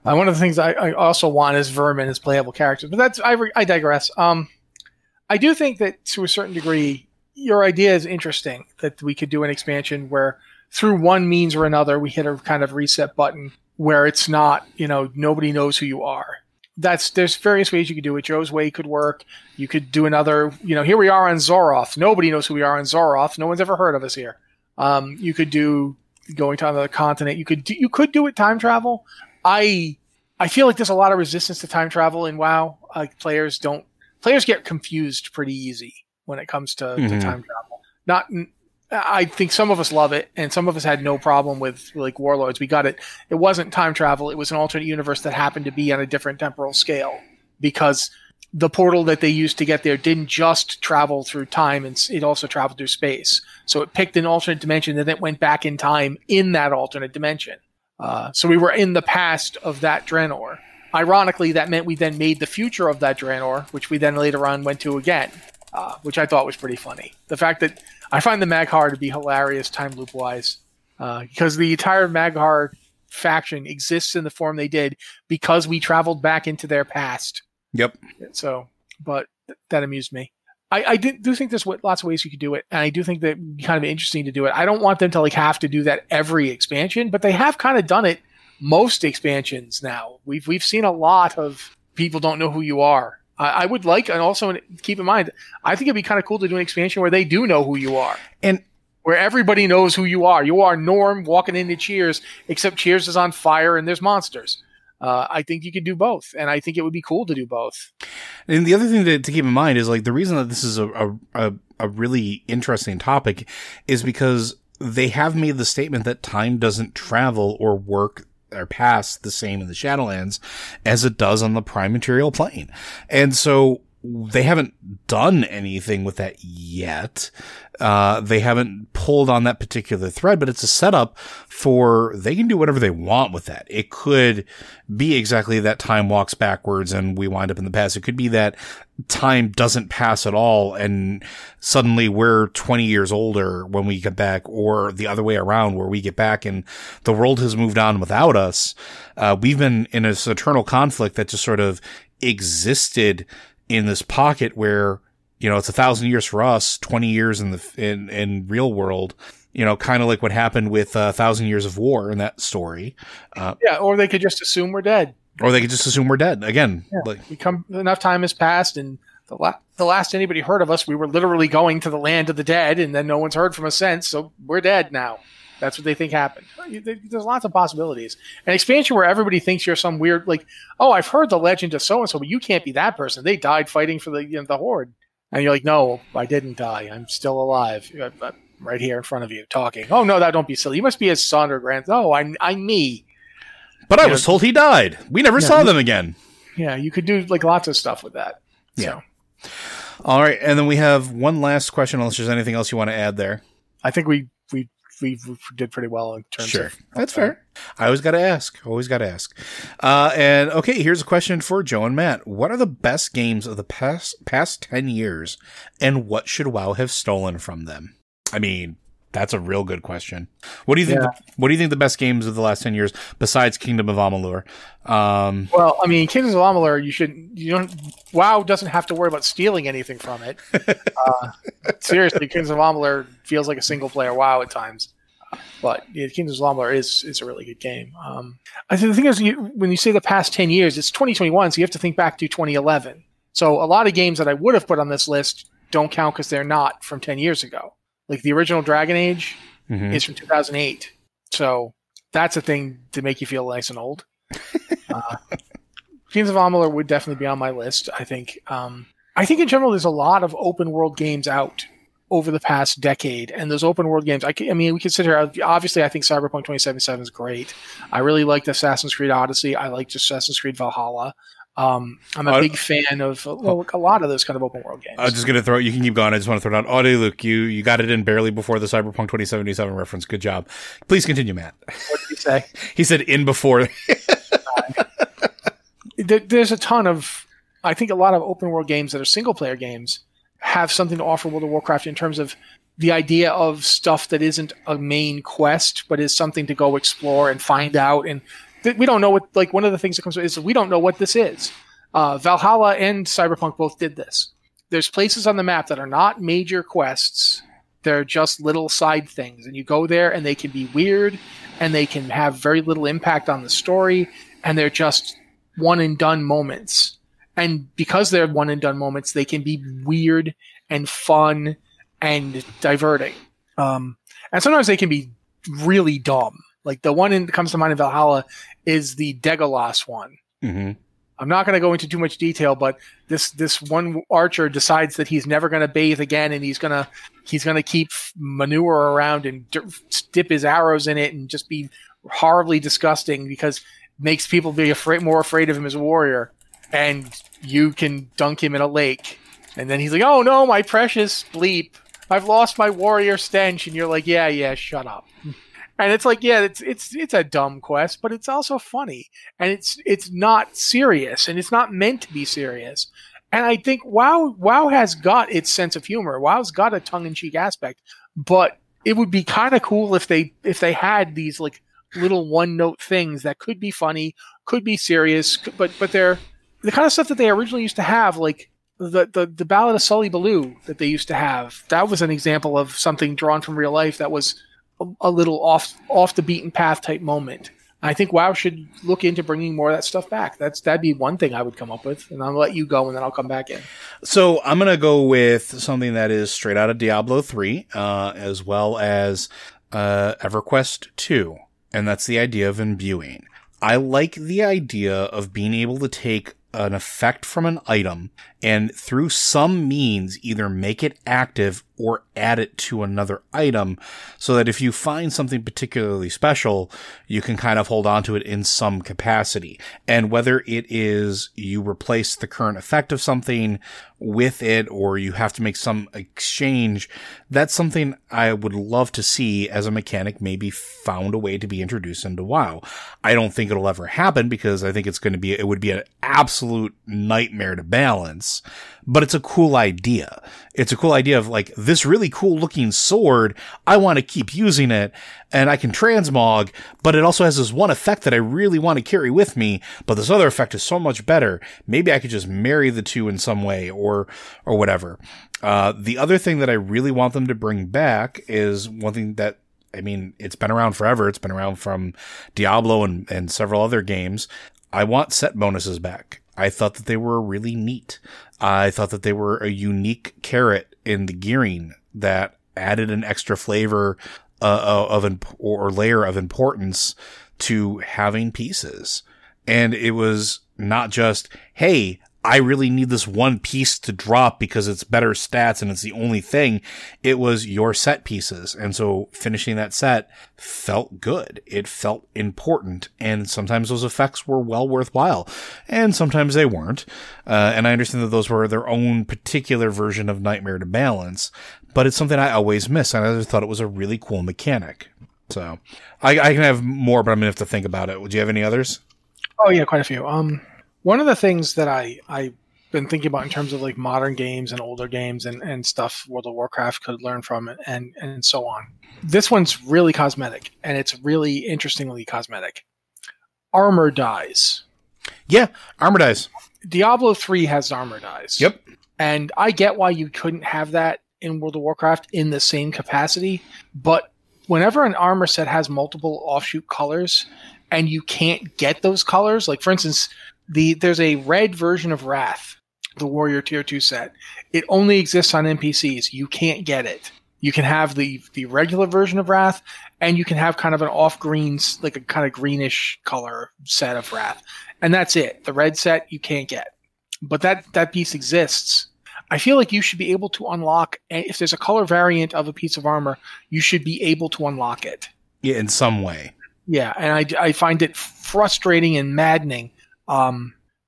One of the things I also want is vermin as playable characters, but I digress. I do think that to a certain degree, your idea is interesting, that we could do an expansion where through one means or another, we hit a kind of reset button where it's not, you know, nobody knows who you are. There's various ways you could do it. Joe's way could work. You could do another, you know, here we are on Zoroth. Nobody knows who we are on Zoroth. No one's ever heard of us here. You could do going to another continent. You could do it time travel. I feel like there's a lot of resistance to time travel in WoW. Like, players get confused pretty easy when it comes to time travel. I think some of us love it, and some of us had no problem with, like, Warlords. We got it. It wasn't time travel. It was an alternate universe that happened to be on a different temporal scale, because the portal that they used to get there didn't just travel through time, and it also traveled through space. So it picked an alternate dimension, and then it went back in time in that alternate dimension. So we were in the past of that Draenor. Ironically, that meant we then made the future of that Draenor, which we then later on went to again, which I thought was pretty funny. The fact that I find the Maghar to be hilarious time loop-wise, because the entire Maghar faction exists in the form they did because we traveled back into their past. Yep. So, but that amused me. I do think there's lots of ways you could do it, and I do think that it would be kind of interesting to do it. I don't want them to, like, have to do that every expansion, but they have kind of done it most expansions now. We've seen a lot of people don't know who you are. I would like, and also keep in mind, I think it'd be kind of cool to do an expansion where they do know who you are, and where everybody knows who you are. You are Norm walking into Cheers, except Cheers is on fire and there's monsters. I think you could do both, and I think it would be cool to do both. And the other thing to keep in mind is, like, the reason that this is a really interesting topic is because they have made the statement that time doesn't travel or work or pass the same in the Shadowlands as it does on the Prime Material Plane. And so they haven't done anything with that yet. They haven't pulled on that particular thread, but it's a setup for they can do whatever they want with that. It could be exactly that time walks backwards and we wind up in the past. It could be that time doesn't pass at all and suddenly we're 20 years older when we get back, or the other way around where we get back and the world has moved on without us. We've been in this eternal conflict that just sort of existed in this pocket where, you know, it's 1,000 years for us, 20 years in the in real world, you know, kind of like what happened with 1,000 Years of War in that story. Yeah, or they could just assume we're dead. Or they could just assume we're dead again. Yeah, like, enough time has passed, and the last anybody heard of us, we were literally going to the land of the dead, and then no one's heard from us since, so we're dead now. That's what they think happened. There's lots of possibilities. An expansion where everybody thinks you're some weird, like, oh, I've heard the legend of so-and-so, but you can't be that person. They died fighting for the Horde. And you're like, no, I didn't die. I'm still alive. I'm right here in front of you talking. Oh, no, that don't be silly. You must be his son or grandson. Oh, I'm me. But I was told he died. We never saw them again. Yeah, you could do like lots of stuff with that. Yeah. So. All right. And then we have one last question, unless there's anything else you want to add there. I think we did pretty well in terms of... Sure, that's fair. I always got to ask. And, okay, here's a question for Joe and Matt. What are the best games of the past 10 years, and what should WoW have stolen from them? I mean, that's a real good question. What do you think? Yeah. What do you think the best games of the last 10 years, besides Kingdom of Amalur? Well, I mean, Kingdom of Amalur, WoW doesn't have to worry about stealing anything from it. Seriously, Kingdom of Amalur feels like a single player WoW at times, but yeah, Kingdom of Amalur is a really good game. I think the thing is, when you say the past 10 years, it's 2021, so you have to think back to 2011. So a lot of games that I would have put on this list don't count because they're not from 10 years ago. Like the original Dragon Age is from 2008. So that's a thing to make you feel nice and old. Kingdoms of Amalur would definitely be on my list, I think. I think in general there's a lot of open world games out over the past decade. And those open world games, I mean, we consider, obviously I think Cyberpunk 2077 is great. I really liked Assassin's Creed Odyssey. I liked Assassin's Creed Valhalla. I'm a big fan of a lot of those kind of open world games. I'm just going to throw it. You can keep going. I just want to throw it out. Audie Luke, you got it in barely before the Cyberpunk 2077 reference. Good job. Please continue, Matt. What did he say? He said in before. There's a ton of, I think a lot of open world games that are single player games have something to offer World of Warcraft in terms of the idea of stuff that isn't a main quest, but is something to go explore and find out. And we don't know what, like, one of the things that comes with it is we don't know what this is. Valhalla and Cyberpunk both did this. There's places on the map that are not major quests. They're just little side things. And you go there and they can be weird and they can have very little impact on the story. And they're just one and done moments. And because they're one and done moments, they can be weird and fun and diverting. And sometimes they can be really dumb. Like the one that comes to mind in Valhalla is the Degolas one. Mm-hmm. I'm not going to go into too much detail, but this one archer decides that he's never going to bathe again, and he's going to keep manure around and dip his arrows in it, and just be horribly disgusting because it makes people be more afraid of him as a warrior. And you can dunk him in a lake, and then he's like, "Oh no, my precious bleep! I've lost my warrior stench," and you're like, "Yeah, shut up." And it's like, yeah, it's a dumb quest, but it's also funny, and it's not serious, and it's not meant to be serious. And I think WoW has got its sense of humor. WoW's got a tongue-in-cheek aspect, but it would be kind of cool if they had these like little one-note things that could be funny, could be serious, but they're the kind of stuff that they originally used to have, like the Ballad of Sully Baloo that they used to have. That was an example of something drawn from real life that was a little off the beaten path type moment. I think WoW should look into bringing more of that stuff back. That'd be one thing I would come up with, and I'll let you go, and then I'll come back in. So I'm going to go with something that is straight out of Diablo 3, as well as EverQuest 2, and that's the idea of imbuing. I like the idea of being able to take an effect from an item and through some means either make it active or add it to another item, so that if you find something particularly special, you can kind of hold on to it in some capacity. And whether it is you replace the current effect of something with it, or you have to make some exchange, that's something I would love to see as a mechanic maybe found a way to be introduced into WoW. I don't think it'll ever happen, because I think it would be an absolute nightmare to balance, but it's a cool idea. It's a cool idea of like, this really cool looking sword, I want to keep using it, and I can transmog, but it also has this one effect that I really want to carry with me, but this other effect is so much better. Maybe I could just marry the two in some way, or whatever. The other thing that I really want them to bring back is one thing that, I mean, it's been around forever. It's been around from Diablo and several other games. I want set bonuses back. I thought that they were really neat. I thought that they were a unique carrot in the gearing that added an extra flavor or layer of importance to having pieces. And it was not just, hey, I really need this one piece to drop because it's better stats and it's the only thing. It was your set pieces. And so finishing that set felt good. It felt important. And sometimes those effects were well worthwhile. And sometimes they weren't. And I understand that those were their own particular version of Nightmare to Balance. But it's something I always miss. And I just thought it was a really cool mechanic. So I can have more, but I'm going to have to think about it. Would you have any others? Oh, yeah, quite a few. One of the things that I've been thinking about in terms of like modern games and older games and stuff World of Warcraft could learn from and so on. This one's really cosmetic, and it's really interestingly cosmetic. Armor dies. Yeah, armor dies. Diablo 3 has armor dies. Yep. And I get why you couldn't have that in World of Warcraft in the same capacity, but whenever an armor set has multiple offshoot colors and you can't get those colors, like for instance, there's a red version of Wrath, the Warrior Tier 2 set. It only exists on NPCs. You can't get it. You can have the regular version of Wrath, and you can have kind of an off-green, like a kind of greenish color set of Wrath. And that's it. The red set, you can't get. But that piece exists. I feel like you should be able to unlock, if there's a color variant of a piece of armor, you should be able to unlock it. Yeah, in some way. Yeah, and I find it frustrating and maddening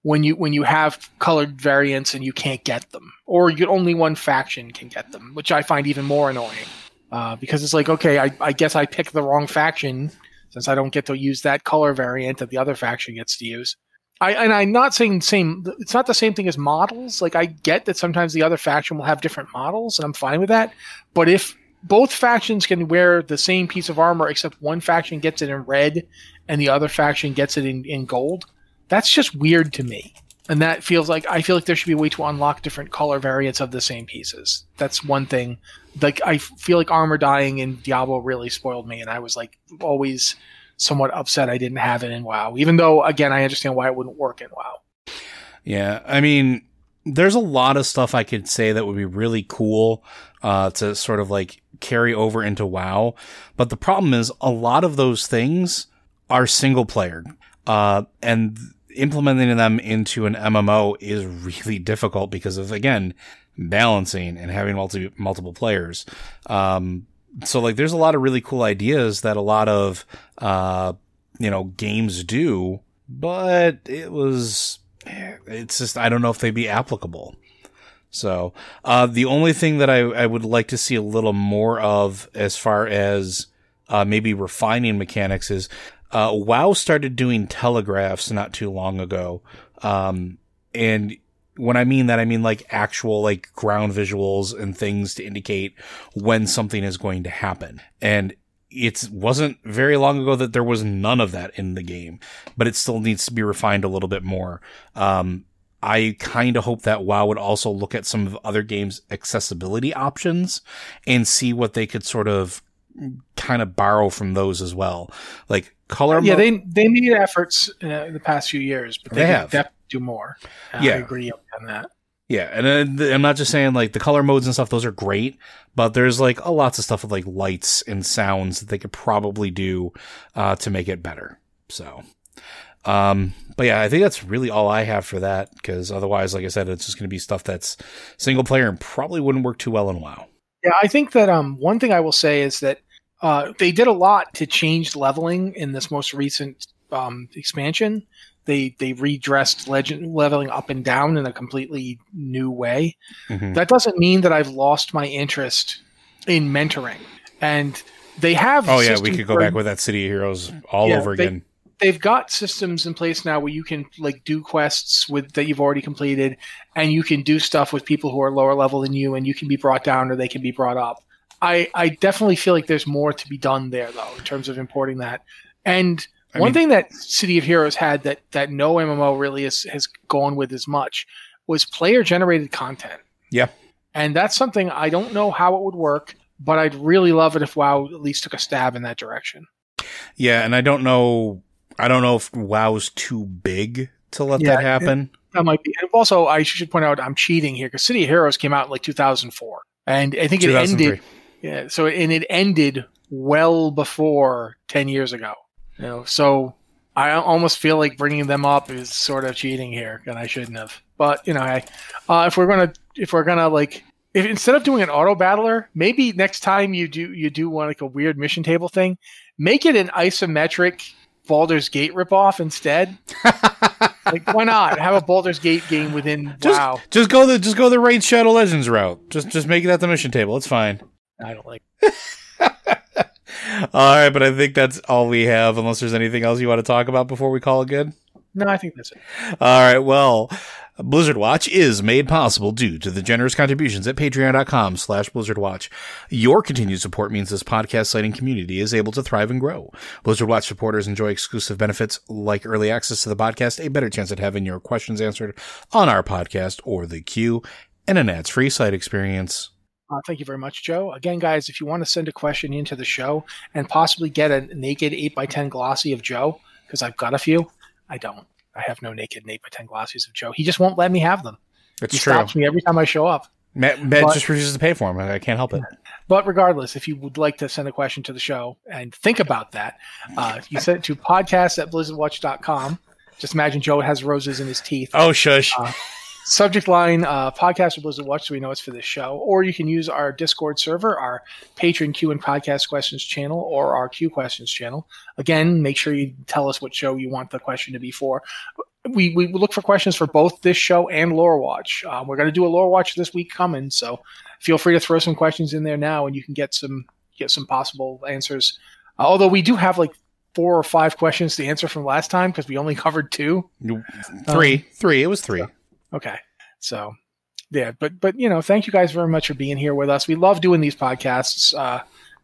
when you have colored variants and you can't get them, or only one faction can get them, which I find even more annoying, because it's like, okay, I guess I picked the wrong faction since I don't get to use that color variant that the other faction gets to use. I'm not saying it's not the same thing as models. Like, I get that sometimes the other faction will have different models, and I'm fine with that. But if both factions can wear the same piece of armor, except one faction gets it in red and the other faction gets it in gold, that's just weird to me. And that feels like, I feel like there should be a way to unlock different color variants of the same pieces. That's one thing. Like, I feel like armor dying in Diablo really spoiled me, and I was like always somewhat upset I didn't have it in WoW, even though, again, I understand why it wouldn't work in WoW. Yeah, I mean, there's a lot of stuff I could say that would be really cool to sort of like carry over into WoW. But the problem is a lot of those things are single player. And implementing them into an MMO is really difficult because of, again, balancing and having multiple players. So like, there's a lot of really cool ideas that a lot of, games do, but it's just, I don't know if they'd be applicable. So, the only thing that I would like to see a little more of as far as, maybe refining mechanics is, WoW started doing telegraphs not too long ago. And when I mean that, I mean like actual like ground visuals and things to indicate when something is going to happen. And it wasn't very long ago that there was none of that in the game, but it still needs to be refined a little bit more. I kind of hope that WoW would also look at some of other games' accessibility options and see what they could sort of kind of borrow from those as well. Like color. Yeah. They made efforts in the past few years, but they have definitely do more. Yeah. I agree on that. Yeah. And I'm not just saying like the color modes and stuff, those are great, but there's like lots of stuff with like lights and sounds that they could probably do, to make it better. So, but yeah, I think that's really all I have for that. Cause otherwise, like I said, it's just going to be stuff that's single player and probably wouldn't work too well in WoW. Yeah, I think that one thing I will say is that they did a lot to change leveling in this most recent expansion. They redressed legend leveling up and down in a completely new way. Mm-hmm. That doesn't mean that I've lost my interest in mentoring. And they have. Oh yeah, we could go back with that City of Heroes all over again. They've got systems in place now where you can like do quests with that you've already completed, and you can do stuff with people who are lower level than you, and you can be brought down or they can be brought up. I definitely feel like there's more to be done there though in terms of importing that. And one thing that City of Heroes had that no MMO really has gone with as much was player generated content. Yeah, and that's something I don't know how it would work, but I'd really love it if WoW at least took a stab in that direction. Yeah, and I don't know if WoW's too big to let that happen. That might be. And also, I should point out I'm cheating here because City of Heroes came out in like 2004, and I think it ended. Yeah, so it ended well before 10 years ago. You know, so I almost feel like bringing them up is sort of cheating here, and I shouldn't have. But you know, if instead of doing an auto battler, maybe next time you do want like a weird mission table thing, make it an isometric Baldur's Gate ripoff instead. Like, why not have a Baldur's Gate game within WoW? Just go the raid Shadow Legends route. Just make that the mission table. It's fine. I don't like it. All right, but I think that's all we have, unless there's anything else you want to talk about before we call it good. No, I think that's it. All right, well, Blizzard Watch is made possible due to the generous contributions at patreon.com/BlizzardWatch. Your continued support means this podcast site and community is able to thrive and grow. Blizzard Watch supporters enjoy exclusive benefits like early access to the podcast, a better chance at having your questions answered on our podcast or the queue, and an ads-free site experience. Thank you very much, Joe. Again, guys, if you want to send a question into the show and possibly get a naked 8x10 glossy of Joe, because I've got a few. I don't. I have no naked 8x10 glossies of Joe. He just won't let me have them. That's true. He stops me every time I show up. Matt just refuses to pay for them. I can't help it. But regardless, if you would like to send a question to the show and think about that, you send it to podcast@blizzardwatch.com. Just imagine Joe has roses in his teeth. Oh, shush. Subject line, podcast with Blizzard Watch, so we know it's for this show. Or you can use our Discord server, our Patreon Q and Podcast Questions channel, or our Q Questions channel. Again, make sure you tell us what show you want the question to be for. We look for questions for both this show and Lore Watch. We're going to do a Lore Watch this week coming, so feel free to throw some questions in there now, and you can get some possible answers. Although we do have like 4 or 5 questions to answer from last time because we only covered 2. Three. It was 3. So. Okay. So, yeah, but you know, thank you guys very much for being here with us. We love doing these podcasts,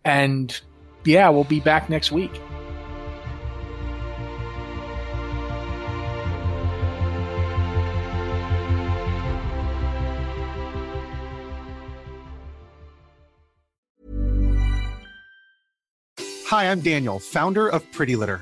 and yeah, we'll be back next week. Hi, I'm Daniel, founder of Pretty Litter.